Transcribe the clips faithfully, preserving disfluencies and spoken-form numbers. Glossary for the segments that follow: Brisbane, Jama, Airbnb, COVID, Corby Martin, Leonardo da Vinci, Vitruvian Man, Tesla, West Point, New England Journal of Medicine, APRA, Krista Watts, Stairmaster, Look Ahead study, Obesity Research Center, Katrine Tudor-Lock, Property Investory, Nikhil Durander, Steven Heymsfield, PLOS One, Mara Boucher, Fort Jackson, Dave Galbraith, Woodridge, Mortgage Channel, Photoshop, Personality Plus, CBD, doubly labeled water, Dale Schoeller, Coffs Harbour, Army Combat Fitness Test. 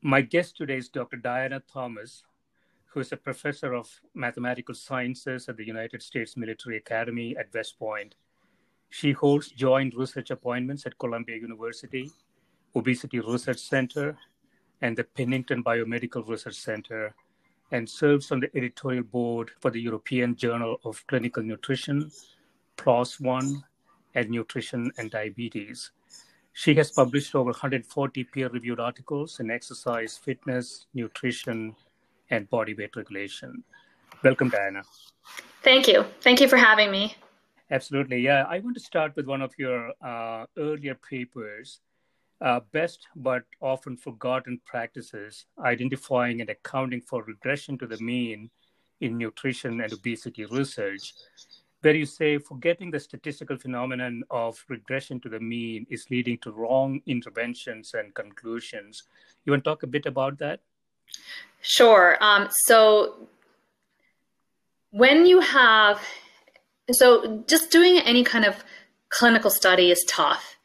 My guest today is Doctor Diana Thomas, who is a professor of mathematical sciences at the United States Military Academy at West Point. She holds joint research appointments at Columbia University, Obesity Research Center, and the Pennington Biomedical Research Center, and serves on the editorial board for the European Journal of Clinical Nutrition, PLOS One, and Nutrition and Diabetes. She has published over one hundred forty peer-reviewed articles in exercise, fitness, nutrition, and body weight regulation. Welcome, Diana. Thank you. Thank you for having me. Absolutely. Yeah, I want to start with one of your uh, earlier papers, uh, Best But Often Forgotten Practices, Identifying and Accounting for Regression to the Mean in Nutrition and Obesity Research, where you say forgetting the statistical phenomenon of regression to the mean is leading to wrong interventions and conclusions. You want to talk a bit about that? Sure. Um, so when you have, so just doing any kind of clinical study is tough.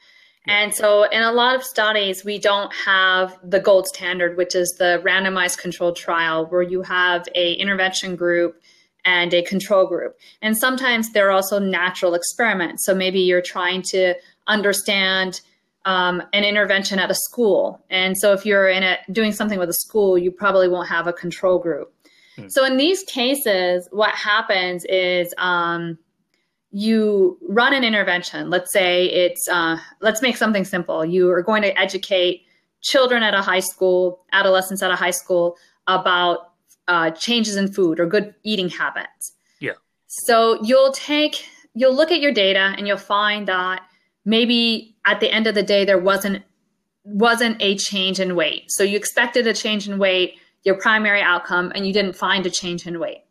And so in a lot of studies, we don't have the gold standard, which is the randomized controlled trial where you have a intervention group and a control group. And sometimes they're also natural experiments. So maybe you're trying to understand um, an intervention at a school. And so if you're in a, doing something with a school, you probably won't have a control group. Hmm. So in these cases, what happens is um, you run an intervention. Let's say it's, uh, let's make something simple. You are going to educate children at a high school, adolescents at a high school about Uh, changes in food or good eating habits. Yeah. So you'll take, you'll look at your data and you'll find that maybe at the end of the day, there wasn't, wasn't a change in weight. So you expected a change in weight, your primary outcome, and you didn't find a change in weight.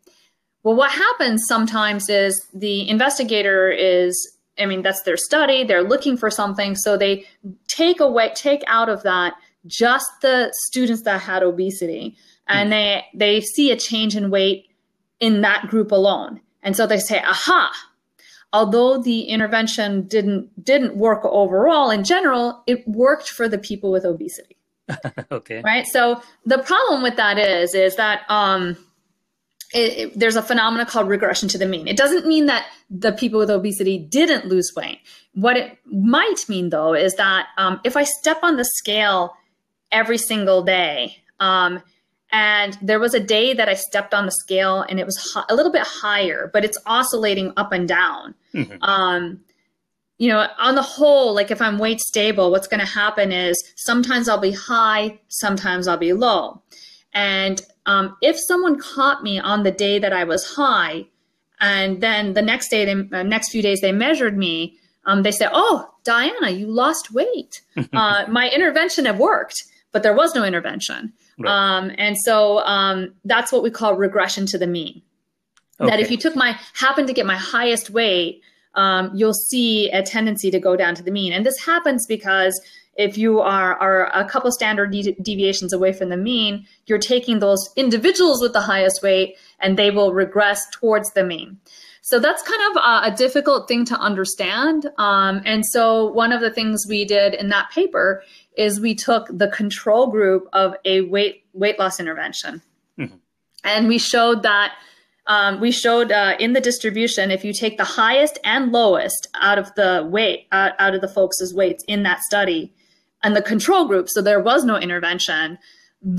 Well, what happens sometimes is the investigator is, I mean, that's their study. They're looking for something. So they take away, take out of that just the students that had obesity. And they, they see a change in weight in that group alone. And so they say, aha, although the intervention didn't didn't work overall in general, it worked for the people with obesity. Okay. Right. So the problem with that is, is that um, it, it, there's a phenomenon called regression to the mean. It doesn't mean that the people with obesity didn't lose weight. What it might mean, though, is that um, if I step on the scale every single day, um, and there was a day that I stepped on the scale and it was ho- a little bit higher, but it's oscillating up and down. Mm-hmm. Um, you know, on the whole, like if I'm weight stable, what's going to happen is sometimes I'll be high, sometimes I'll be low. And um, if someone caught me on the day that I was high, and then the next day, the uh, next few days they measured me, um, they said, oh, Diana, you lost weight. uh, my intervention had worked, but there was no intervention. Right. Um, and so um, that's what we call regression to the mean. Okay. That if you took my, happened to get my highest weight, um, you'll see a tendency to go down to the mean. And this happens because if you are, are a couple standard de deviations away from the mean, you're taking those individuals with the highest weight and they will regress towards the mean. So that's kind of a, a difficult thing to understand. Um, and so one of the things we did in that paper is we took the control group of a weight weight loss intervention. Mm-hmm. And we showed that Um, we showed uh, in the distribution, if you take the highest and lowest out of the weight, uh, out of the folks' weights in that study, and the control group, so there was no intervention,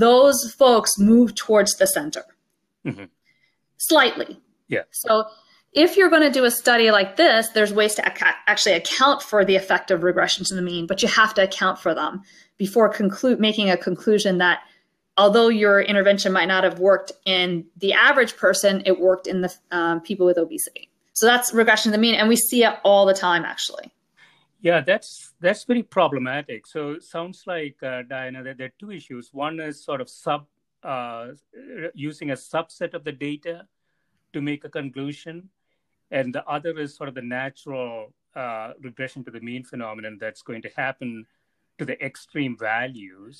those folks moved towards the center. Mm-hmm. Slightly. Yeah. So if you're going to do a study like this, there's ways to ac actually account for the effect of regression to the mean, but you have to account for them before conclude making a conclusion that although your intervention might not have worked in the average person, it worked in the um, people with obesity. So that's regression to the mean, and we see it all the time, actually. Yeah, that's that's very problematic. So it sounds like, uh, Diana, that there are two issues. One is sort of sub uh, using a subset of the data to make a conclusion, and the other is sort of the natural uh, regression to the mean phenomenon that's going to happen to the extreme values.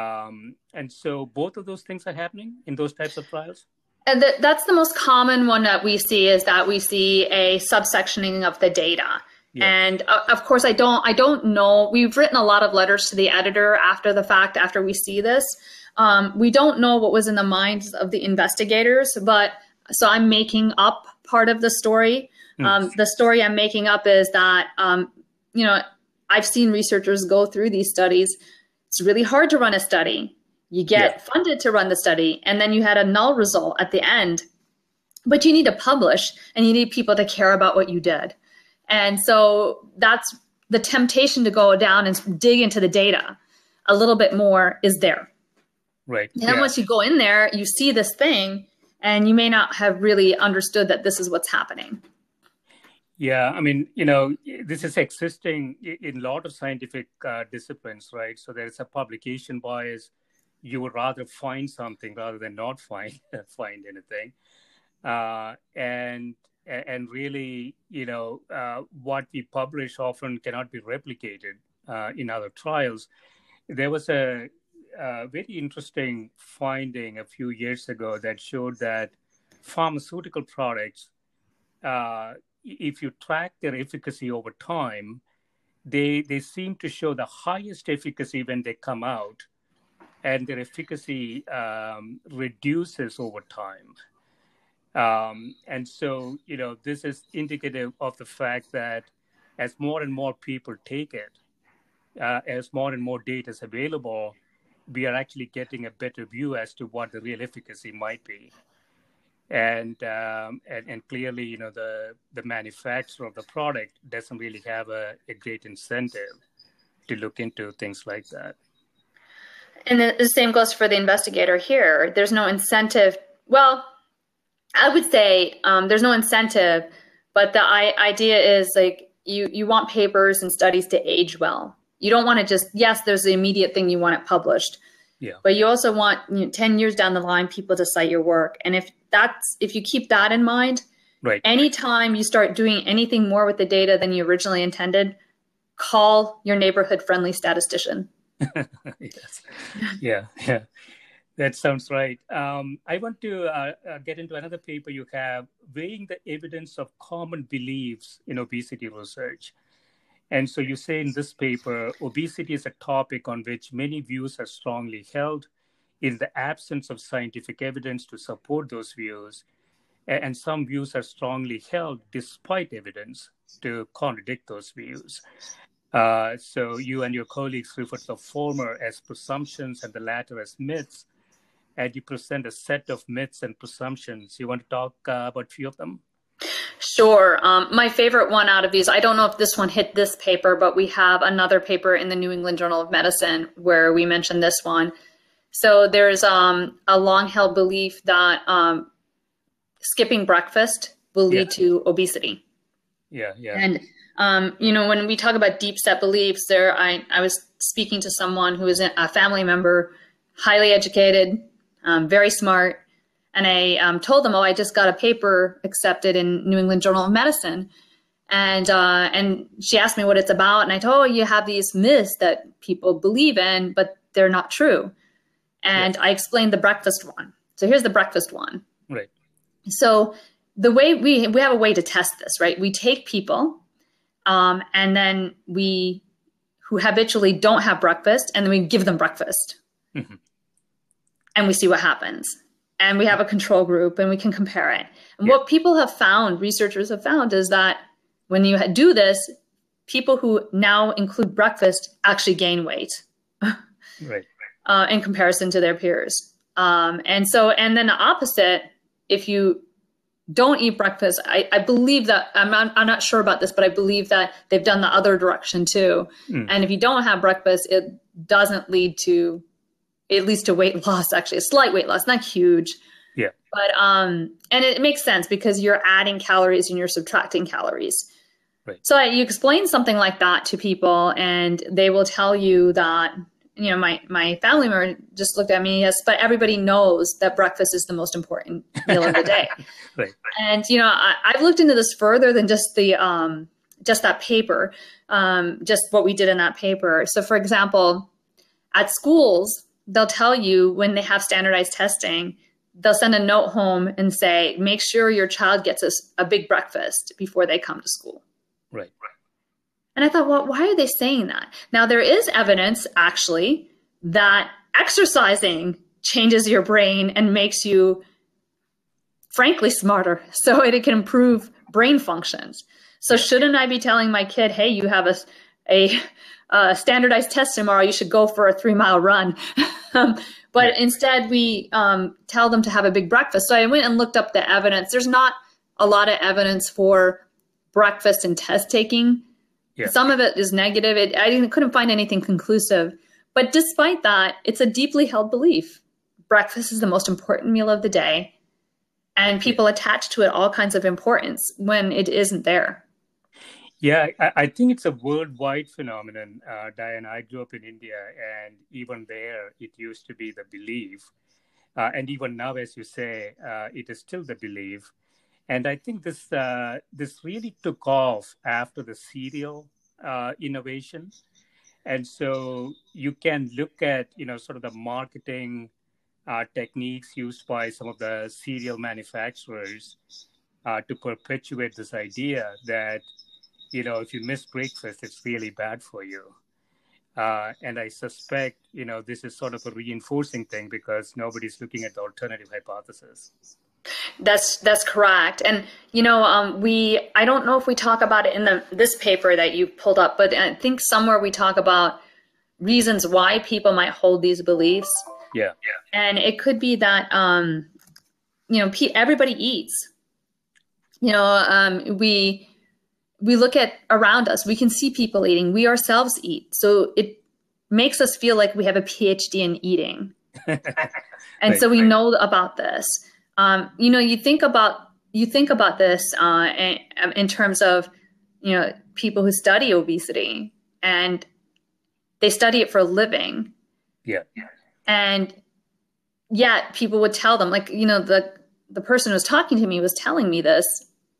Um, and so both of those things are happening in those types of trials? And th that's the most common one that we see, is that we see a subsectioning of the data. Yeah. And uh, of course, I don't, I don't know, we've written a lot of letters to the editor after the fact, after we see this. Um, we don't know what was in the minds of the investigators, but so I'm making up part of the story. Mm. Um, the story I'm making up is that, um, you know, I've seen researchers go through these studies. It's really hard to run a study. You get yeah. funded to run the study, and then you had a null result at the end. But you need to publish, and you need people to care about what you did. And so that's the temptation to go down and dig into the data a little bit more is there. Right. And then yeah. once you go in there, you see this thing, and you may not have really understood that this is what's happening. Yeah, I mean, you know, this is existing in a lot of scientific uh, disciplines, right? So there's a publication bias. You would rather find something rather than not find find anything. Uh, and and really, you know, uh, what we publish often cannot be replicated uh, in other trials. There was a, a very interesting finding a few years ago that showed that pharmaceutical products, uh, if you track their efficacy over time, they they seem to show the highest efficacy when they come out, and their efficacy um, reduces over time. Um, and so, you know, this is indicative of the fact that as more and more people take it, uh, as more and more data is available, we are actually getting a better view as to what the real efficacy might be. And, um, and and clearly, you know, the, the manufacturer of the product doesn't really have a, a great incentive to look into things like that. And the, the same goes for the investigator here. There's no incentive. Well, I would say um, there's no incentive, but the I idea is like you, you want papers and studies to age well. You don't want to just, yes, there's the immediate thing you want it published. Yeah. But you also want, you know, ten years down the line, people to cite your work. And if that's, if you keep that in mind, right. Anytime you start doing anything more with the data than you originally intended, call your neighborhood friendly statistician. Yes. Yeah. Yeah. That sounds right. Um, I want to uh, get into another paper you have, Weighing the Evidence of Common Beliefs in Obesity Research. And so you say in this paper, obesity is a topic on which many views are strongly held in the absence of scientific evidence to support those views. And some views are strongly held despite evidence to contradict those views. Uh, so you and your colleagues refer to the former as presumptions and the latter as myths. And you present a set of myths and presumptions. You want to talk uh, about a few of them? Sure. Um, my favorite one out of these, I don't know if this one hit this paper, but we have another paper in the New England Journal of Medicine where we mentioned this one. So there's um, a long-held belief that um, skipping breakfast will lead yeah. to obesity. Yeah, yeah. And, um, you know, when we talk about deep-set beliefs, there, I, I was speaking to someone who is a family member, highly educated, um, very smart. And I um, told them, oh, I just got a paper accepted in New England Journal of Medicine. And uh, and she asked me what it's about. And I told her, oh, you have these myths that people believe in, but they're not true. And right. I explained the breakfast one. So here's the breakfast one. Right. So the way we, we have a way to test this, right? We take people um, and then we who habitually don't have breakfast, and then we give them breakfast. Mm-hmm. And we see what happens. And we have a control group and we can compare it. And yeah. what people have found, researchers have found, is that when you do this, people who now include breakfast actually gain weight. Right. Uh, in comparison to their peers. Um, and so, and then the opposite, if you don't eat breakfast, I, I believe that, I'm not, I'm not sure about this, but I believe that they've done the other direction too. Mm. And if you don't have breakfast, it doesn't lead to, it leads to weight loss, actually, a slight weight loss, not huge. Yeah. But, um, and it makes sense because you're adding calories and you're subtracting calories. Right. So you explain something like that to people and they will tell you that, you know, my, my family member just looked at me, yes, but everybody knows that breakfast is the most important meal of the day. Right. And, you know, I, I've looked into this further than just the, um, just that paper, um, just what we did in that paper. So for example, at schools, they'll tell you when they have standardized testing, they'll send a note home and say, make sure your child gets a, a big breakfast before they come to school. Right. Right. And I thought, well, why are they saying that? Now, there is evidence, actually, that exercising changes your brain and makes you, frankly, smarter. So it, it can improve brain functions. So shouldn't I be telling my kid, hey, you have a, a, a standardized test tomorrow. You should go for a three-mile run. But yeah. instead, we um, tell them to have a big breakfast. So I went and looked up the evidence. There's not a lot of evidence for breakfast and test taking. Yeah. Some of it is negative. It, I didn't, couldn't find anything conclusive. But despite that, it's a deeply held belief. Breakfast is the most important meal of the day. And people yeah. attach to it all kinds of importance when it isn't there. Yeah, I, I think it's a worldwide phenomenon, uh, Diana. I grew up in India, and even there, it used to be the belief. Uh, and even now, as you say, uh, it is still the belief. And I think this uh, this really took off after the cereal uh, innovation. And so you can look at, you know, sort of the marketing uh, techniques used by some of the cereal manufacturers uh, to perpetuate this idea that, you know, if you miss breakfast, it's really bad for you. Uh, and I suspect, you know, this is sort of a reinforcing thing because nobody's looking at the alternative hypothesis. That's that's correct. And, you know, um, we I don't know if we talk about it in the this paper that you pulled up, but I think somewhere we talk about reasons why people might hold these beliefs. Yeah. yeah. And it could be that, um, you know, everybody eats. You know, um, we we look at around us. We can see people eating. We ourselves eat. So it makes us feel like we have a P H D in eating. and right, so we right. know about this. Um, you know, you think about you think about this uh, in, in terms of, you know, people who study obesity and they study it for a living. Yeah. And yet people would tell them, like, you know, the the person who was talking to me was telling me this,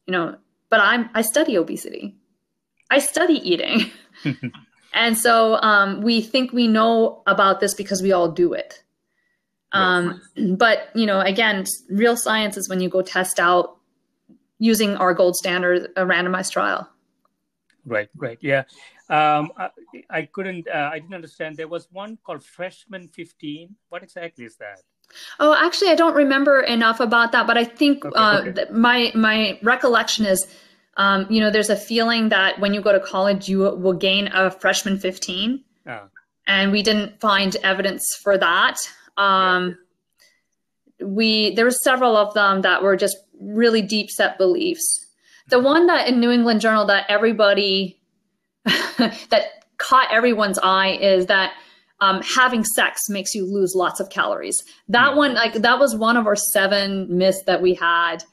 you know, but I'm I study obesity. I study eating. And so um, we think we know about this because we all do it. Um, but, you know, again, real science is when you go test out using our gold standard, a randomized trial. Right, right. Yeah. Um, I, I couldn't, uh, I didn't understand. There was one called Freshman fifteen. What exactly is that? Oh, actually, I don't remember enough about that. But I think okay, uh, okay. Th- my my recollection is, um, you know, there's a feeling that when you go to college, you will gain a Freshman fifteen. Oh. And we didn't find evidence for that. Um, we, there were several of them that were just really deep set beliefs. The one that in New England Journal that everybody, that caught everyone's eye is that, um, having sex makes you lose lots of calories. That yeah. one, like that was one of our seven myths that we had.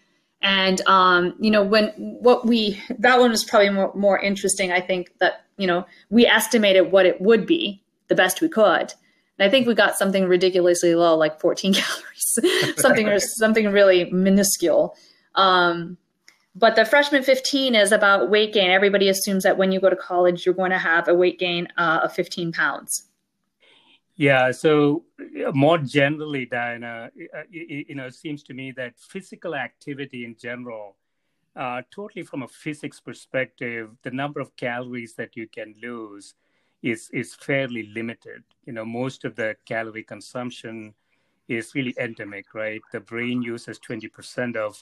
And, um, you know, when, what we, that one was probably more, more interesting. I think that, you know, we estimated what it would be the best we could. I think we got something ridiculously low, like fourteen calories, something or something really minuscule. Um, But the freshman fifteen is about weight gain. Everybody assumes that when you go to college, you're going to have a weight gain uh, of fifteen pounds. Yeah. So more generally, Diana, you know, it seems to me that physical activity in general, uh, totally from a physics perspective, the number of calories that you can lose is is fairly limited. You know, most of the calorie consumption is really endemic, right? The brain uses twenty percent of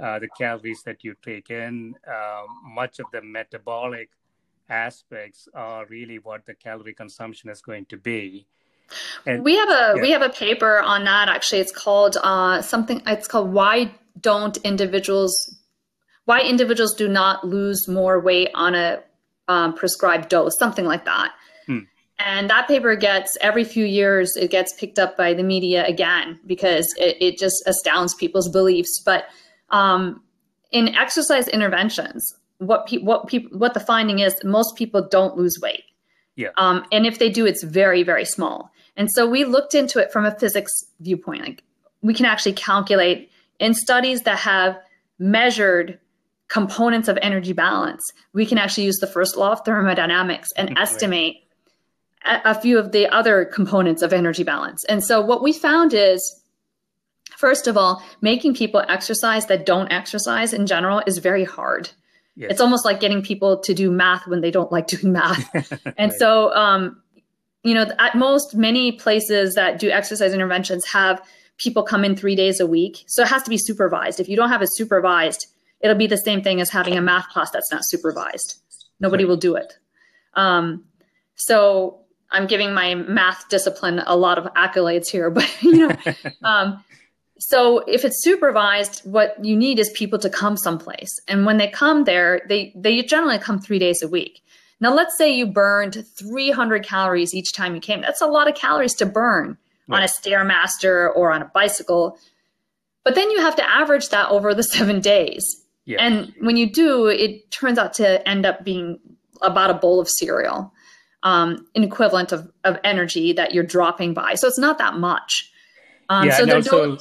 uh, the calories that you take in. Uh, much of the metabolic aspects are really what the calorie consumption is going to be. And we have a yeah. we have a paper on that, actually. It's called uh, something. It's called why don't individuals why individuals do not lose more weight on a um, prescribed dose, something like that. Hmm. And that paper gets, every few years, it gets picked up by the media again, because it, it just astounds people's beliefs. But um, in exercise interventions, what pe- what people what the finding is, most people don't lose weight. Yeah. Um, and if they do, it's very, very small. And so we looked into it from a physics viewpoint. Like, we can actually calculate in studies that have measured components of energy balance, we can actually use the first law of thermodynamics and right. estimate a, a few of the other components of energy balance. And so what we found is, first of all, making people exercise that don't exercise in general is very hard. Yes. It's almost like getting people to do math when they don't like doing math. And right. so, um, you know, at most, many places that do exercise interventions have people come in three days a week. So it has to be supervised. If you don't have it supervised, it'll be the same thing as having a math class that's not supervised. Nobody right. will do it. Um, so I'm giving my math discipline a lot of accolades here, but, you know, um, so if it's supervised, what you need is people to come someplace. And when they come there, they, they generally come three days a week. Now, let's say you burned three hundred calories each time you came. That's a lot of calories to burn right. on a Stairmaster or on a bicycle. But then you have to average that over the seven days. Yeah. And when you do, it turns out to end up being about a bowl of cereal, um, an equivalent of, of energy that you're dropping by. So it's not that much. Um, yeah, so there don't...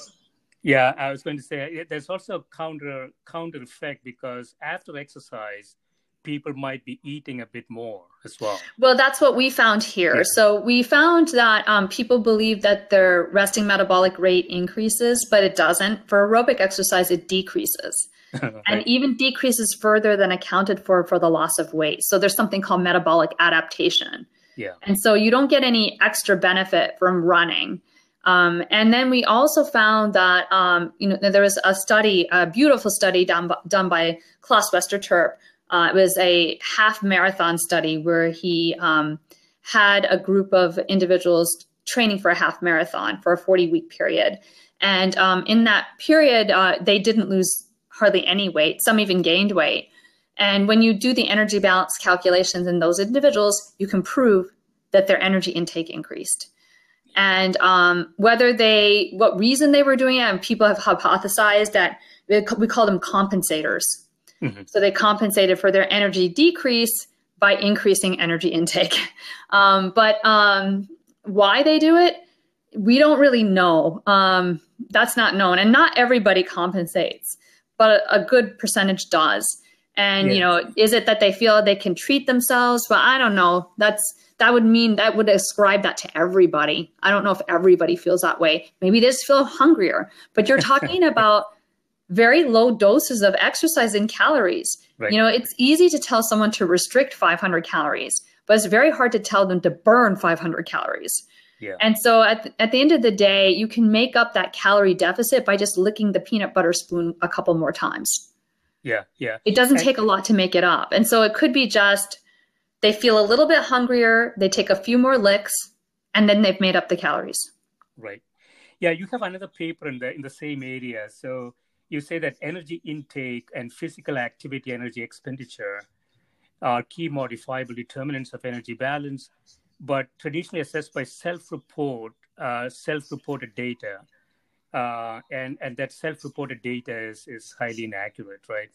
Yeah, I was going to say, there's also a counter, counter effect, because after exercise, people might be eating a bit more as well. Well, that's what we found here. Yeah. So we found that um, people believe that their resting metabolic rate increases, but it doesn't. For aerobic exercise, it decreases right. and even decreases further than accounted for for the loss of weight. So there's something called metabolic adaptation. Yeah. And so you don't get any extra benefit from running. Um, and then we also found that, um, you know, there was a study, a beautiful study done by, done by Klaus Westerterp. Uh, it was a half marathon study where he um, had a group of individuals training for a half marathon for a forty-week period. And um, in that period, uh, they didn't lose hardly any weight. Some even gained weight. And when you do the energy balance calculations in those individuals, you can prove that their energy intake increased. And um, whether they, what reason they were doing it, and people have hypothesized that, we call them compensators. Mm-hmm. So they compensated for their energy decrease by increasing energy intake. Um, but um, why they do it, we don't really know. Um, that's not known. And not everybody compensates, but a, a good percentage does. And, yeah. you know, is it that they feel they can treat themselves? Well, I don't know. That's That would mean that would ascribe that to everybody. I don't know if everybody feels that way. Maybe they just feel hungrier. But you're talking about very low doses of exercise in calories. Right. You know, it's easy to tell someone to restrict five hundred calories, but it's very hard to tell them to burn five hundred calories. Yeah. And so at the, at the end of the day, you can make up that calorie deficit by just licking the peanut butter spoon a couple more times. Yeah, yeah. It doesn't take a lot to make it up. And so it could be just... they feel a little bit hungrier, they take a few more licks, and then they've made up the calories. Right. Yeah, you have another paper in the, in the same area. So you say that energy intake and physical activity energy expenditure are key modifiable determinants of energy balance, but traditionally assessed by self-report, uh, self-reported data. Uh, and, and that self-reported data is, is highly inaccurate, right?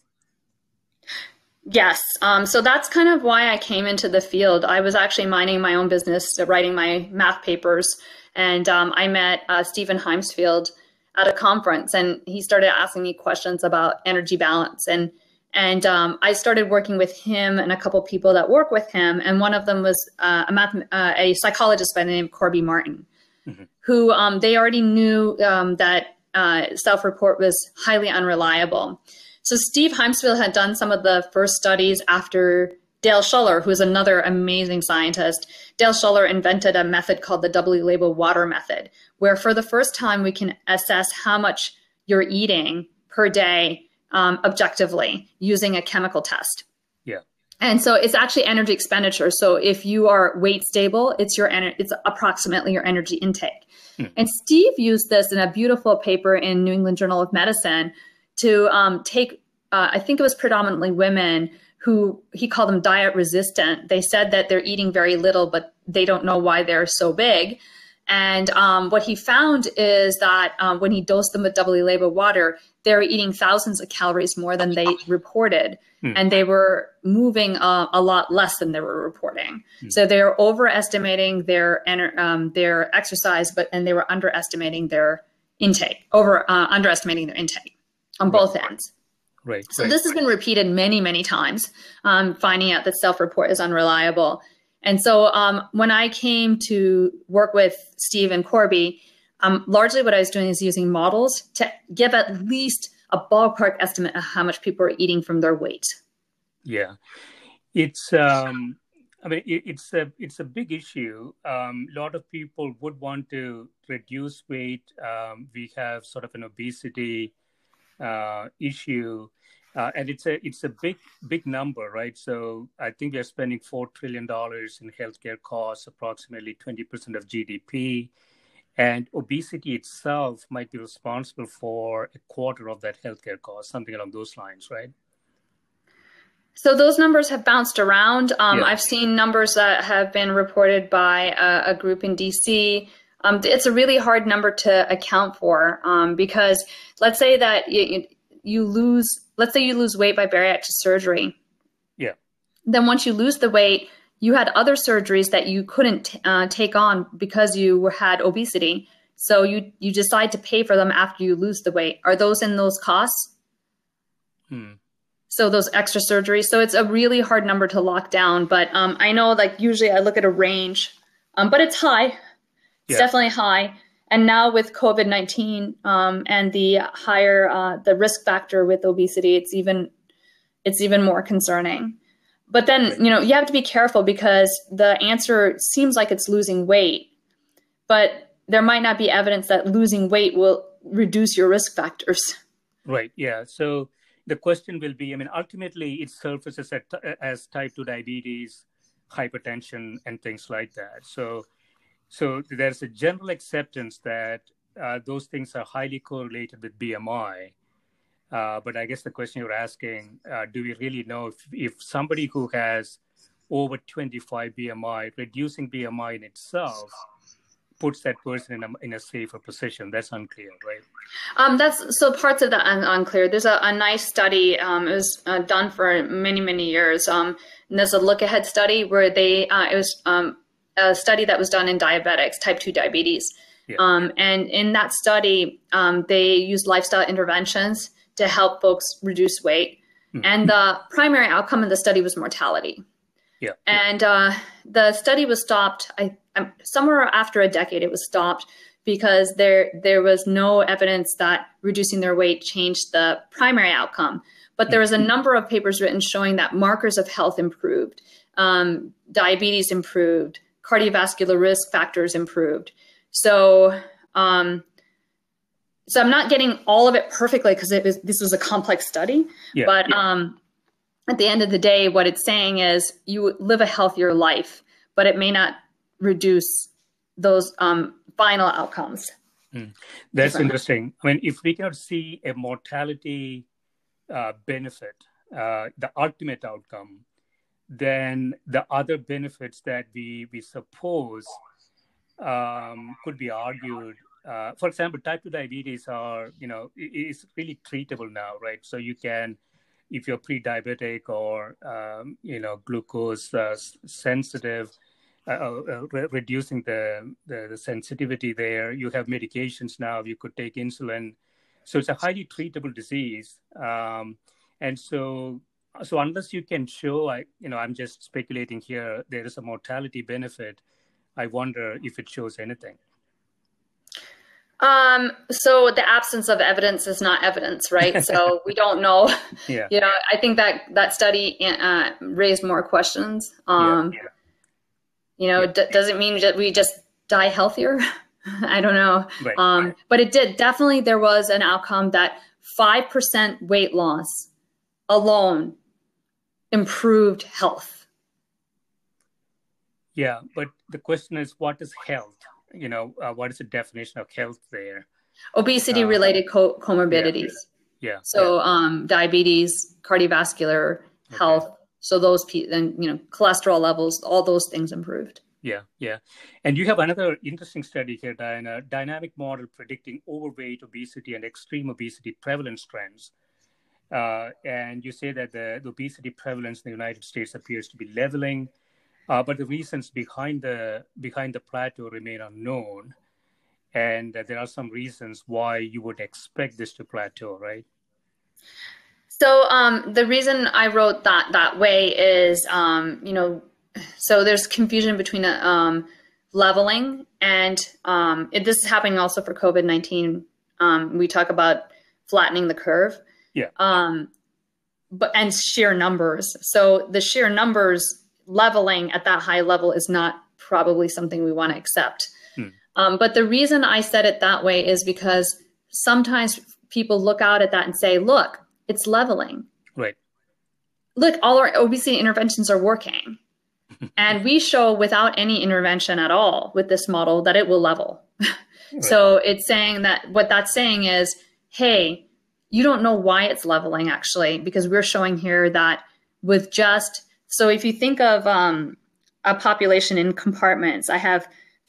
Yes. Um, so that's kind of why I came into the field. I was actually minding my own business, writing my math papers. And um, I met uh, Steven Heymsfield at a conference, and he started asking me questions about energy balance. And and um, I started working with him and a couple people that work with him. And one of them was uh, a, math, uh, a psychologist by the name of Corby Martin, mm-hmm. who um, they already knew um, that uh, self-report was highly unreliable. So Steve Heymsfield had done some of the first studies after Dale Schoeller, who is another amazing scientist. Dale Schoeller invented a method called the doubly labeled water method, where for the first time we can assess how much you're eating per day um, objectively using a chemical test. Yeah. And so it's actually energy expenditure. So if you are weight stable, it's your ener- it's approximately your energy intake. Hmm. And Steve used this in a beautiful paper in New England Journal of Medicine to um, take, uh, I think it was predominantly women, who he called them diet resistant. They said that they're eating very little, but they don't know why they're so big. And um, what he found is that um, when he dosed them with doubly labeled water, they were eating thousands of calories more than they reported. Mm. And they were moving uh, a lot less than they were reporting. Mm. So they were overestimating their um, their exercise, but and they were underestimating their intake, over uh, underestimating their intake on both right. ends. Right. So right. this has been repeated many, many times, um, finding out that self-report is unreliable. And so um, when I came to work with Steve and Corby, um, largely what I was doing is using models to give at least a ballpark estimate of how much people are eating from their weight. Yeah, it's um, I mean, it, it's a it's a big issue. Um, a lot of people would want to reduce weight. Um, we have sort of an obesity Uh, issue, uh, and it's a it's a big big number, right? So I think we are spending four trillion dollars in healthcare costs, approximately twenty percent of G D P, and obesity itself might be responsible for a quarter of that healthcare cost, something along those lines, right? So those numbers have bounced around. Um, yeah. I've seen numbers that have been reported by a, a group in D C. Um, it's a really hard number to account for um, because let's say that you, you lose, let's say you lose weight by bariatric surgery. Yeah. Then once you lose the weight, you had other surgeries that you couldn't uh, take on because you were, had obesity. So you, you decide to pay for them after you lose the weight. Are those in those costs? Hmm. So those extra surgeries. So it's a really hard number to lock down. But um, I know like usually I look at a range, um, but it's high. It's yeah. definitely high. And now with COVID nineteen um, and the higher uh, the risk factor with obesity, it's even it's even more concerning. But then, right. you know, you have to be careful because the answer seems like it's losing weight, but there might not be evidence that losing weight will reduce your risk factors. Right. Yeah. So the question will be, I mean, ultimately it surfaces at, as type two diabetes, hypertension, and things like that. So So there's a general acceptance that uh, those things are highly correlated with B M I. Uh, but I guess the question you're asking, uh, do we really know if, if somebody who has over twenty-five B M I, reducing B M I in itself puts that person in a, in a safer position? That's unclear, right? Um, that's so parts of that un- unclear. There's a, a nice study. Um, it was uh, done for many, many years. Um, and there's a Look Ahead study where they, uh, it was, um, a study that was done in diabetics, type two diabetes. Yeah. Um, and in that study, um, they used lifestyle interventions to help folks reduce weight. Mm-hmm. And the primary outcome of the study was mortality. Yeah. And uh, the study was stopped. I, I'm, somewhere after a decade, it was stopped because there, there was no evidence that reducing their weight changed the primary outcome. But there was a number of papers written showing that markers of health improved, um, diabetes improved, cardiovascular risk factors improved. So, um, so I'm not getting all of it perfectly because it was, this was a complex study, yeah, but, yeah. um, at the end of the day, what it's saying is you live a healthier life, but it may not reduce those, um, final outcomes. Mm. That's so, interesting. I mean, if we cannot see a mortality, uh, benefit, uh, the ultimate outcome, then the other benefits that we we suppose um, could be argued. Uh, for example, type two diabetes are, you know, is really treatable now, right? So you can, if you're pre-diabetic or, um, you know, glucose uh, sensitive, uh, uh, re- reducing the, the, the sensitivity there. You have medications now. You could take insulin. So it's a highly treatable disease. Um, and so so unless you can show, I, you know, I'm just speculating here, there is a mortality benefit, I wonder if it shows anything. Um, so the absence of evidence is not evidence, right? So we don't know. Yeah. You know, I think that that study uh, raised more questions. Um, yeah, yeah. You know, yeah. d- does it mean that we just die healthier? I don't know. Right. Um, right. But it did. Definitely there was an outcome that five percent weight loss alone improved health. Yeah. But the question is, what is health? You know, uh, what is the definition of health there? Obesity-related uh, co- comorbidities. Yeah. yeah so yeah. Um, diabetes, cardiovascular health. Okay. So those, pe- and you know, cholesterol levels, all those things improved. Yeah, yeah. And you have another interesting study here, Diana, dynamic model predicting overweight, obesity, and extreme obesity prevalence trends. Uh, and you say that the, the obesity prevalence in the United States appears to be leveling. Uh, but the reasons behind the behind the plateau remain unknown, and uh, there are some reasons why you would expect this to plateau, right? So um, the reason I wrote that that way is, um, you know, so there's confusion between uh, um, leveling and um, it, this is happening also for COVID nineteen. Um, we talk about flattening the curve, yeah, um, but and sheer numbers. So the sheer numbers. Leveling at that high level is not probably something we want to accept. Hmm. Um, but the reason I said it that way is because sometimes people look out at that and say, look, it's leveling. Right. Look, all our obesity interventions are working. And we show without any intervention at all with this model that it will level. Right. So it's saying that what that's saying is, hey, you don't know why it's leveling actually, because we're showing here that with just So if you think of um, a population in compartments, I have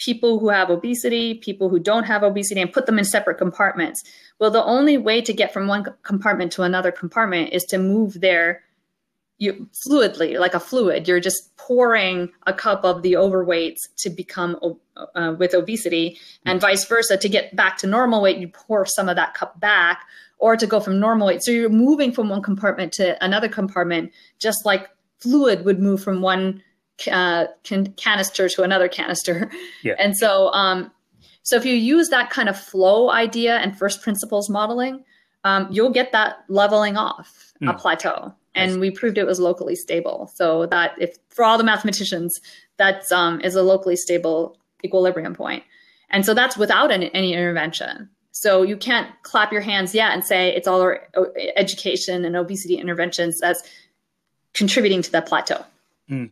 people who have obesity, people who don't have obesity, and put them in separate compartments. Well, the only way to get from one compartment to another compartment is to move there you, fluidly, like a fluid. You're just pouring a cup of the overweights to become uh, with obesity, and vice versa. To get back to normal weight, you pour some of that cup back, or to go from normal weight. So you're moving from one compartment to another compartment, just like fluid would move from one uh, can- canister to another canister. Yeah. And so um, so if you use that kind of flow idea and first principles modeling, um, you'll get that leveling off, mm. a plateau. And we proved it was locally stable. So that if for all the mathematicians, that's um, is a locally stable equilibrium point. And so that's without any, any intervention. So you can't clap your hands yet and say it's all our education and obesity interventions that's contributing to that plateau. Mm.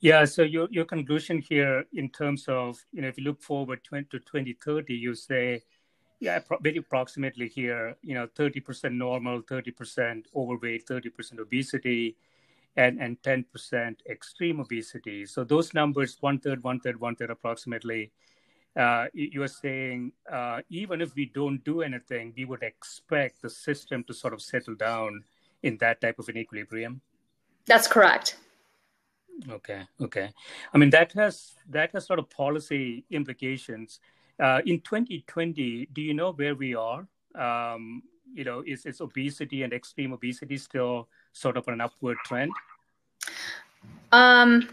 Yeah, so your your conclusion here in terms of, you know, if you look forward to twenty thirty, you say, yeah, pro- very approximately here, you know, thirty percent normal, thirty percent overweight, thirty percent obesity, and, and ten percent extreme obesity. So those numbers, one-third, one-third, one-third approximately, uh, you are saying uh, even if we don't do anything, we would expect the system to sort of settle down in that type of an equilibrium. That's correct. Okay. Okay. I mean, that has that has sort of policy implications. Uh, in twenty twenty, do you know where we are? Um, you know, is, is obesity and extreme obesity still sort of an upward trend? Um.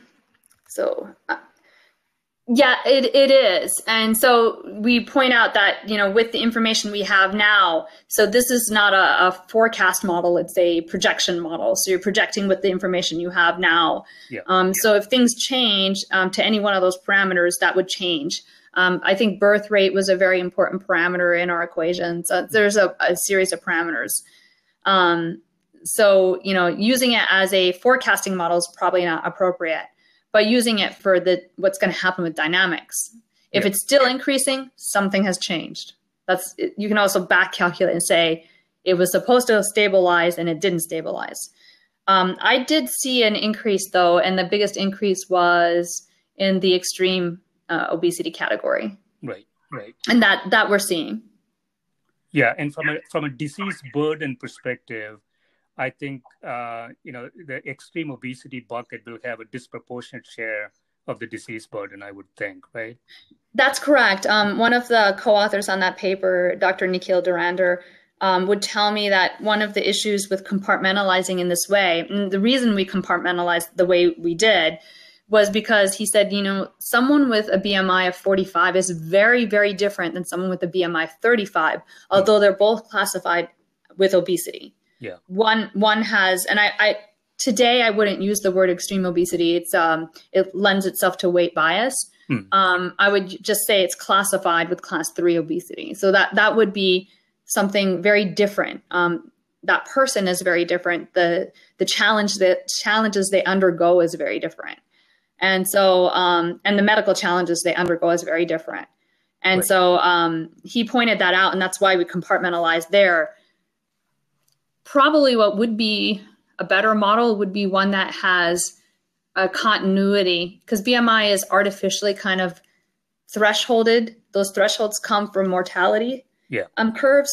So, uh, yeah, it it is. And so we point out that, you know, with the information we have now, so this is not a, a forecast model, it's a projection model. So you're projecting with the information you have now. Yeah. Um, yeah. So if things change um, to any one of those parameters, that would change. Um, I think birth rate was a very important parameter in our equation. So there's a, a series of parameters. Um, so, you know, using it as a forecasting model is probably not appropriate. But using it for the what's going to happen with dynamics. If yeah. it's still increasing, something has changed. That's you can also back calculate and say it was supposed to stabilize and it didn't stabilize. Um, I did see an increase though, and the biggest increase was in the extreme uh, obesity category. Right, right. And that that we're seeing. Yeah, and from a from a disease burden perspective, I think, uh, you know, the extreme obesity bucket will have a disproportionate share of the disease burden, I would think, right? That's correct. Um, one of the co-authors on that paper, Doctor Nikhil Durander, um, would tell me that one of the issues with compartmentalizing in this way, and the reason we compartmentalized the way we did, was because he said, you know, someone with a B M I of forty-five is very, very different than someone with a B M I of thirty-five, although they're both classified with obesity. Yeah. One one has, and I, I today I wouldn't use the word extreme obesity. It's um it lends itself to weight bias. Mm. Um, I would just say it's classified with class three obesity. So that that would be something very different. Um, that person is very different. The the challenge that challenges they undergo is very different. And so, um, and the medical challenges they undergo is very different. And right. so um, he pointed that out, and that's why we compartmentalized there. Probably what would be a better model would be one that has a continuity, because B M I is artificially kind of thresholded. Those thresholds come from mortality yeah. um, curves.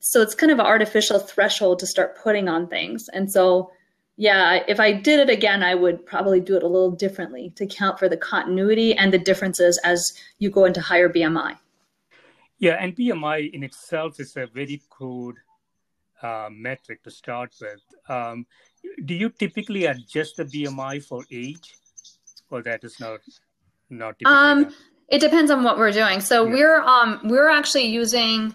So it's kind of an artificial threshold to start putting on things. And so yeah, if I did it again, I would probably do it a little differently to account for the continuity and the differences as you go into higher B M I. Yeah, and B M I in itself is a very crude uh, metric to start with. Um, do you typically adjust the B M I for age, or that is not not typically? Um, it depends on what we're doing. So yeah. we're um we're actually using.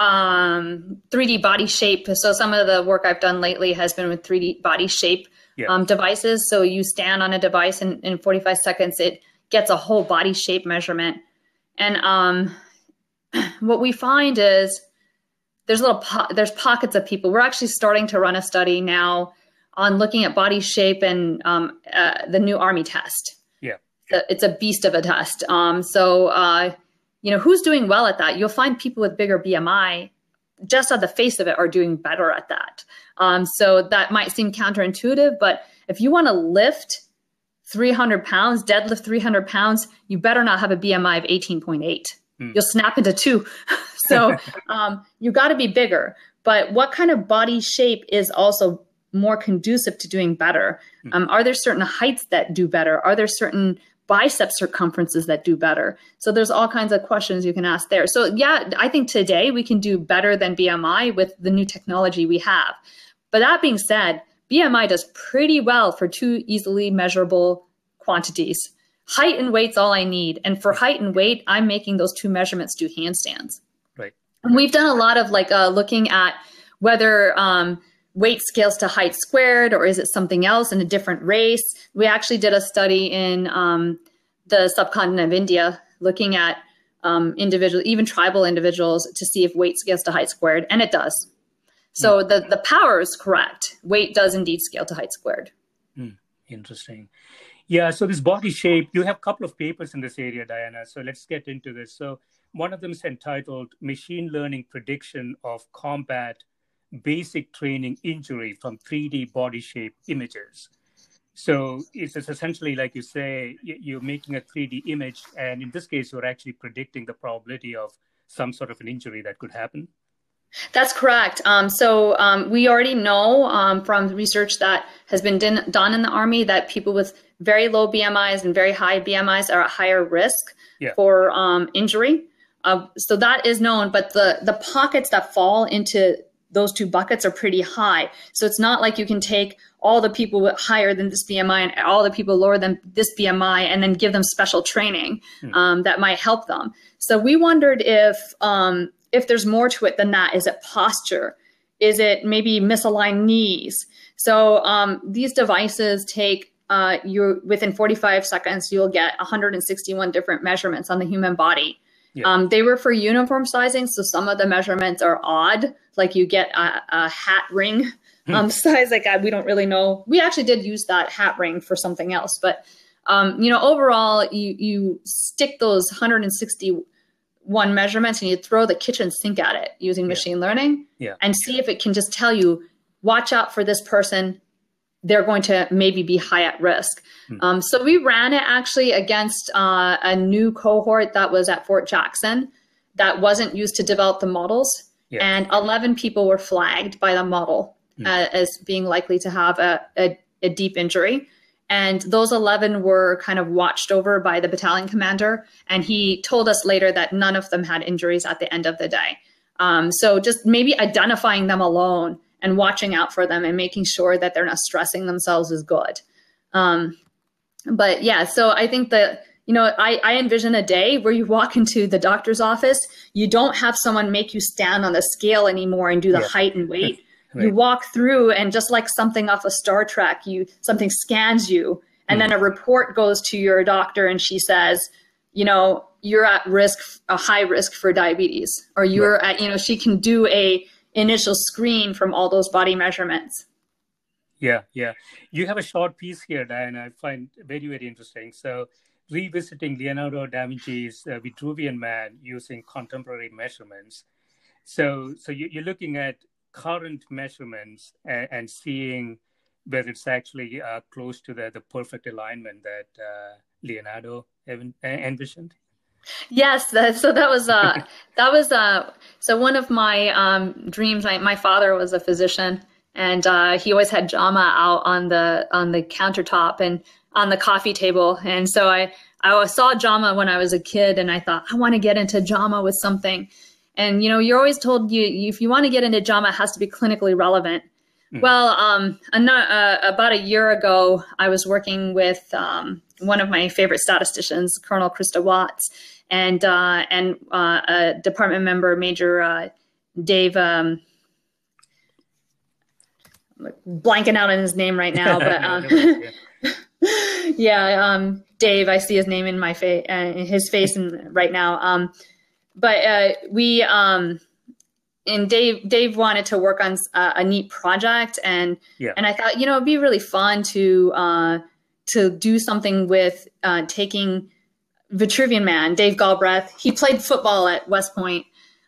Um, three D body shape. So some of the work I've done lately has been with three D body shape yeah. um, devices. So you stand on a device and in forty-five seconds, it gets a whole body shape measurement. And um, what we find is there's little po- there's pockets of people. We're actually starting to run a study now on looking at body shape and um, uh, the new Army test. Yeah, so it's a beast of a test. Um, so uh, you know, who's doing well at that? You'll find people with bigger B M I, just on the face of it, are doing better at that. Um, so that might seem counterintuitive, but if you want to lift three hundred pounds, deadlift three hundred pounds, you better not have a B M I of eighteen point eight. Mm. You'll snap into two. So um, you got to be bigger. But what kind of body shape is also more conducive to doing better? Mm. Um, are there certain heights that do better? Are there certain bicep circumferences that do better? So there's all kinds of questions you can ask there. So yeah, I think today we can do better than B M I with the new technology we have. But that being said, B M I does pretty well for two easily measurable quantities. Height and weight's all I need. And for height and weight, I'm making those two measurements do handstands. Right. And we've done a lot of like uh, looking at whether um, weight scales to height squared, or is it something else in a different race? We actually did a study in um, the subcontinent of India looking at um, individual, even tribal individuals, to see if weight scales to height squared, and it does. So mm. the, the power is correct. Weight does indeed scale to height squared. Mm. Interesting. Yeah, so this body shape, you have a couple of papers in this area, Diana, so let's get into this. So one of them is entitled Machine Learning Prediction of Combat Basic Training Injury from three D Body Shape Images. So it's essentially, like you say, you're making a three D image, and in this case, you're actually predicting the probability of some sort of an injury that could happen. That's correct. Um, so um, we already know um, from research that has been din- done in the Army that people with very low B M Is and very high B M Is are at higher risk yeah. for um, injury. Uh, so that is known, but the, the pockets that fall into those two buckets are pretty high. So it's not like you can take all the people higher than this B M I and all the people lower than this B M I and then give them special training mm. um, that might help them. So we wondered if um, if there's more to it than that. Is it posture? Is it maybe misaligned knees? So um, these devices take, uh, your, within forty-five seconds, you'll get one hundred sixty-one different measurements on the human body. Yeah. Um, they were for uniform sizing, so some of the measurements are odd, like you get a, a hat ring um, size. Like I, we don't really know. We actually did use that hat ring for something else, but um, you know, overall, you you stick those one hundred sixty-one measurements and you throw the kitchen sink at it using yeah. machine learning, yeah. and see if it can just tell you, watch out for this person. They're going to maybe be high at risk. Hmm. Um, so we ran it actually against uh, a new cohort that was at Fort Jackson that wasn't used to develop the models. Yeah. And eleven people were flagged by the model hmm. uh, as being likely to have a, a, a deep injury. And those eleven were kind of watched over by the battalion commander. And he told us later that none of them had injuries at the end of the day. Um, so just maybe identifying them alone and watching out for them and making sure that they're not stressing themselves is good. Um, but yeah, so I think that, you know, I, I envision a day where you walk into the doctor's office, you don't have someone make you stand on the scale anymore and do the yeah. height and weight. Right. You walk through and just like something off of Star Trek, you something scans you and mm. then a report goes to your doctor and she says, you know, you're at risk, a high risk for diabetes, or you're right. at, you know, she can do a initial screen from all those body measurements. Yeah, yeah. You have a short piece here, Diana, I find very, very interesting. So revisiting Leonardo da Vinci's uh, Vitruvian Man using contemporary measurements. So, so you, you're looking at current measurements and, and seeing whether it's actually uh, close to the, the perfect alignment that uh, Leonardo even, uh, envisioned. Yes, that, so that was uh, that was uh, so one of my um, dreams. I, my father was a physician, and uh, he always had Jama out on the on the countertop and on the coffee table. And so I I saw Jama when I was a kid, and I thought I want to get into Jama with something. And you know, you're always told you, you if you want to get into Jama, it has to be clinically relevant. Mm. Well, um, an- uh, about a year ago, I was working with um, one of my favorite statisticians, Colonel Krista Watts, and uh, and uh, a department member, Major uh, Dave. Um, I'm blanking out on his name right now, but uh, yeah, um, Dave. I see his name in my face, uh, in his face, and right now. Um, but uh, we um, and Dave. Dave wanted to work on a, a neat project, and yeah. and I thought, you know, it'd be really fun to uh, to do something with uh, taking. Vitruvian Man, Dave Galbraith. He played football at West Point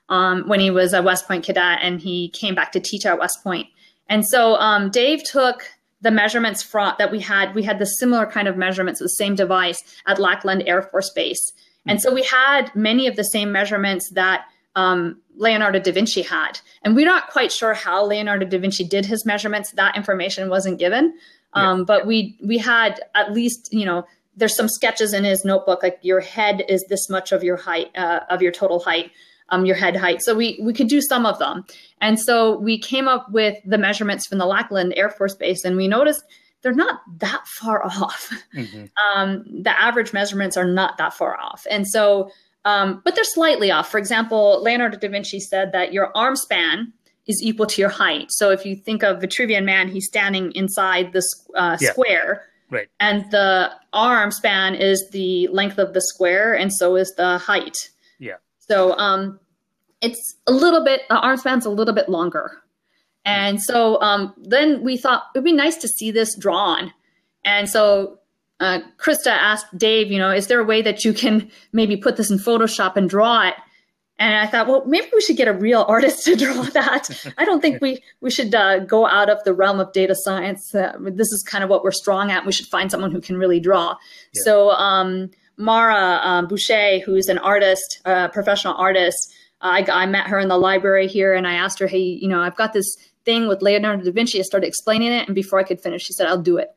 um, when he was a West Point cadet, and he came back to teach at West Point. And so um, Dave took the measurements from, that we had. We had the similar kind of measurements, the same device at Lackland Air Force Base. And so we had many of the same measurements that um, Leonardo da Vinci had. And we're not quite sure how Leonardo da Vinci did his measurements. That information wasn't given. Um, yeah. But we we had at least, you know, there's some sketches in his notebook, like your head is this much of your height, uh, of your total height, um, your head height. So we, we could do some of them. And so we came up with the measurements from the Lackland Air Force Base, and we noticed they're not that far off. Mm-hmm. Um, the average measurements are not that far off. And so, um, but they're slightly off. For example, Leonardo da Vinci said that your arm span is equal to your height. So if you think of Vitruvian Man, he's standing inside the uh, yeah. square. Right. And the arm span is the length of the square, and so is the height. Yeah. So um, it's a little bit, the arm span's a little bit longer. And so um, then we thought it'd be nice to see this drawn. And so uh, Krista asked Dave, you know, is there a way that you can maybe put this in Photoshop and draw it? And I thought, well, maybe we should get a real artist to draw that. I don't think we we should uh, go out of the realm of data science. Uh, this is kind of what we're strong at. We should find someone who can really draw. Yeah. So um, Mara um, Boucher, who's an artist, a uh, professional artist, I, I met her in the library here, and I asked her, hey, you know, I've got this thing with Leonardo da Vinci. I started explaining it, and before I could finish, she said, I'll do it.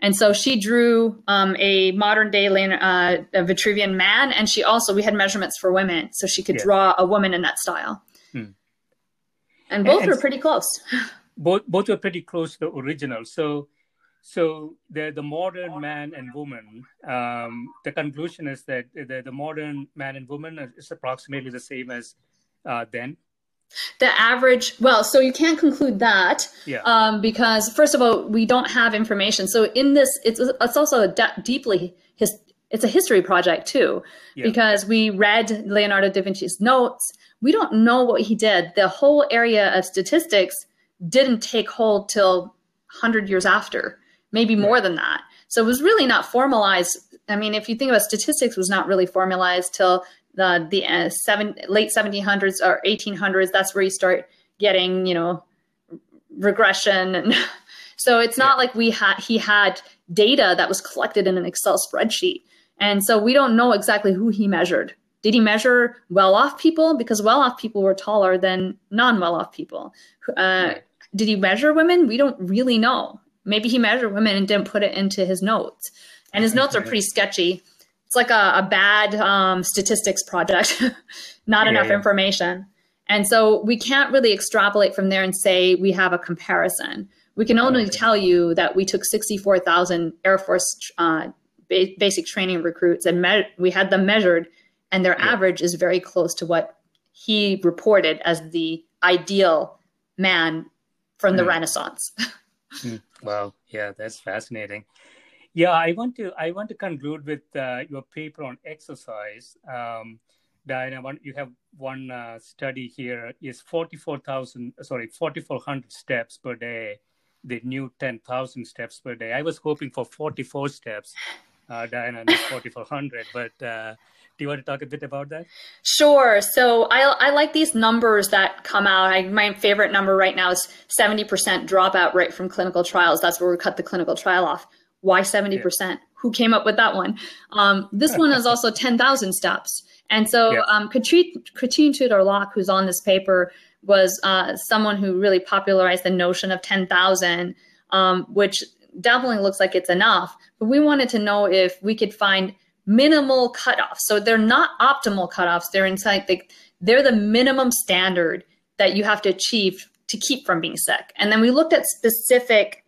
And so she drew um, a modern day uh, a Vitruvian Man. And she also, we had measurements for women. So she could yeah. draw a woman in that style. Hmm. And both and, were pretty close. Both both were pretty close to the original. So so the, the modern man and woman, um, the conclusion is that the, the modern man and woman is approximately the same as uh, then. The average, well, so you can't conclude that yeah. um, because, first of all, we don't have information. So in this, it's it's also a de- deeply, his, it's a history project too, yeah. because we read Leonardo da Vinci's notes. We don't know what he did. The whole area of statistics didn't take hold till one hundred years after, maybe yeah. more than that. So it was really not formalized. I mean, if you think about statistics, it was not really formalized till the the uh, seven, late seventeen hundreds or eighteen hundreds. That's where you start getting, you know, regression. And so it's not yeah. like we had, he had data that was collected in an Excel spreadsheet. And so we don't know exactly who he measured. Did he measure well-off people? Because well-off people were taller than non-well-off people. Uh, right. Did he measure women? We don't really know. Maybe he measured women and didn't put it into his notes. And his notes are pretty sketchy. It's like a, a bad um, statistics project, not yeah, enough yeah. information. And so we can't really extrapolate from there and say we have a comparison. We can only okay. tell you that we took sixty-four thousand Air Force uh, ba- basic training recruits and me- we had them measured, and their yeah. average is very close to what he reported as the ideal man from mm. the Renaissance. mm. Wow. Yeah, that's fascinating. Yeah, I want to I want to conclude with uh, your paper on exercise. Um, Diana, one, you have one uh, study here is forty-four thousand, sorry, forty-four hundred steps per day, the new ten thousand steps per day. I was hoping for forty-four steps, uh, Diana, not forty-four hundred, but uh, do you want to talk a bit about that? Sure. So I, I like these numbers that come out. I, my favorite number right now is seventy percent dropout rate from clinical trials. That's where we cut the clinical trial off. Why seventy percent? Yeah. Who came up with that one? Um, this one is also ten thousand steps. And so yeah. um, Katrine, Katrine Tudor-Lock, who's on this paper, was uh, someone who really popularized the notion of ten thousand, um, which doubling looks like it's enough. But we wanted to know if we could find minimal cutoffs. So they're not optimal cutoffs. They're inside the, they're the minimum standard that you have to achieve to keep from being sick. And then we looked at specific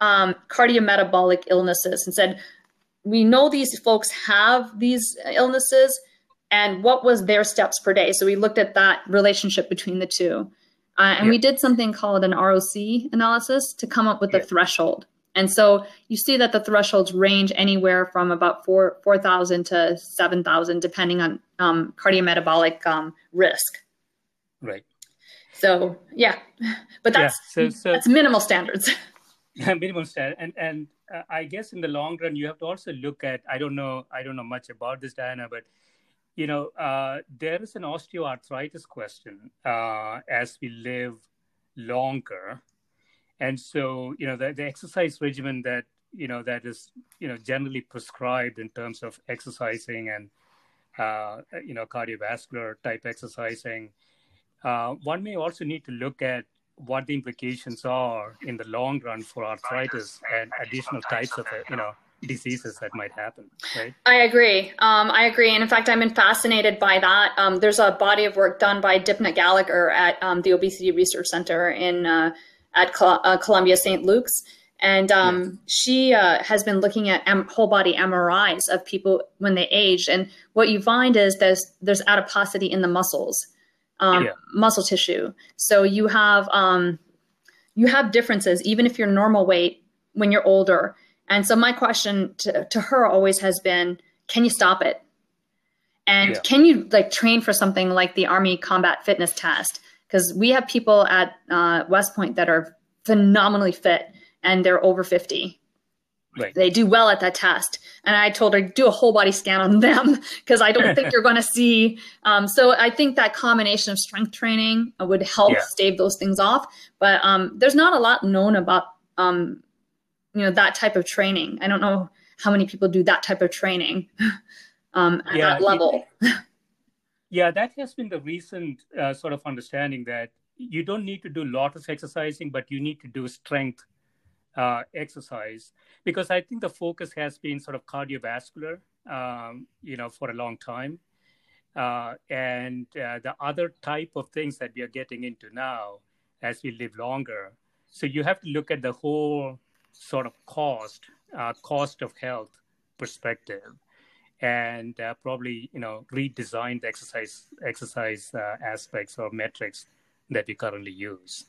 um, cardiometabolic illnesses and said, we know these folks have these illnesses, and what was their steps per day? So we looked at that relationship between the two. Uh, and yep. we did something called an R O C analysis to come up with yep. a threshold. And so you see that the thresholds range anywhere from about four thousand to seven thousand, depending on um, cardiometabolic um, risk. Right. So, yeah. But that's, yeah. So, so, that's minimal standards. Minimal standard. And, and uh, I guess in the long run, you have to also look at, I don't know, I don't know much about this, Diana, but you know, uh, there is an osteoarthritis question uh, as we live longer. And so, you know, the, the exercise regimen that, you know, that is, you know, generally prescribed in terms of exercising and, uh, you know, cardiovascular type exercising, uh, one may also need to look at what the implications are in the long run for arthritis and additional types of, you know, diseases that might happen, right? I agree. Um, I agree. And in fact, I've been fascinated by that. Um, there's a body of work done by Dipna Gallagher at um, the Obesity Research Center in uh, at Col- uh, Columbia Saint Luke's. And um, yes. she uh, has been looking at M- whole body M R Is of people when they aged. And what you find is there's, there's adiposity in the muscles, um, yeah. muscle tissue. So you have, um, you have differences, even if you're normal weight when you're older. And so my question to, to her always has been, can you stop it? And yeah. can you like train for something like the Army Combat Fitness Test? Because we have people at uh, West Point that are phenomenally fit and they're over fifty. Right. They do well at that test. And I told her, do a whole body scan on them because I don't think you're going to see. Um, so I think that combination of strength training would help yeah. stave those things off. But um, there's not a lot known about um you know, that type of training. I don't know how many people do that type of training um, at yeah, that level. It, yeah, that has been the recent uh, sort of understanding that you don't need to do a lot of exercising, but you need to do strength uh, exercise, because I think the focus has been sort of cardiovascular, um, you know, for a long time. Uh, and uh, the other type of things that we are getting into now as we live longer. So you have to look at the whole sort of cost, uh, cost of health perspective, and uh, probably, you know, redesign the exercise exercise uh, aspects or metrics that we currently use.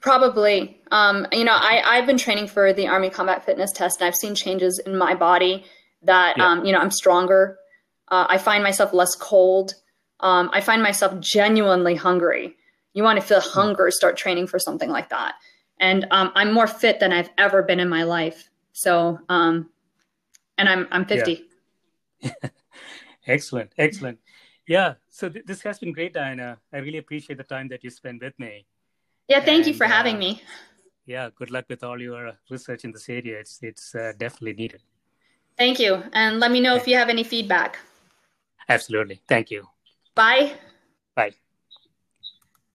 Probably, um, you know, I, I've been training for the Army Combat Fitness Test, and I've seen changes in my body that, yeah. um, you know, I'm stronger. Uh, I find myself less cold. Um, I find myself genuinely hungry. You want to feel hunger, start training for something like that. And um, I'm more fit than I've ever been in my life. So, um, and I'm I'm fifty. Yeah. Excellent, excellent. Yeah. So th- this has been great, Diana. I really appreciate the time that you spent with me. Yeah. Thank and, you for having uh, me. Yeah. Good luck with all your research in this area. It's it's uh, definitely needed. Thank you, and let me know if you have any feedback. Absolutely. Thank you. Bye. Bye.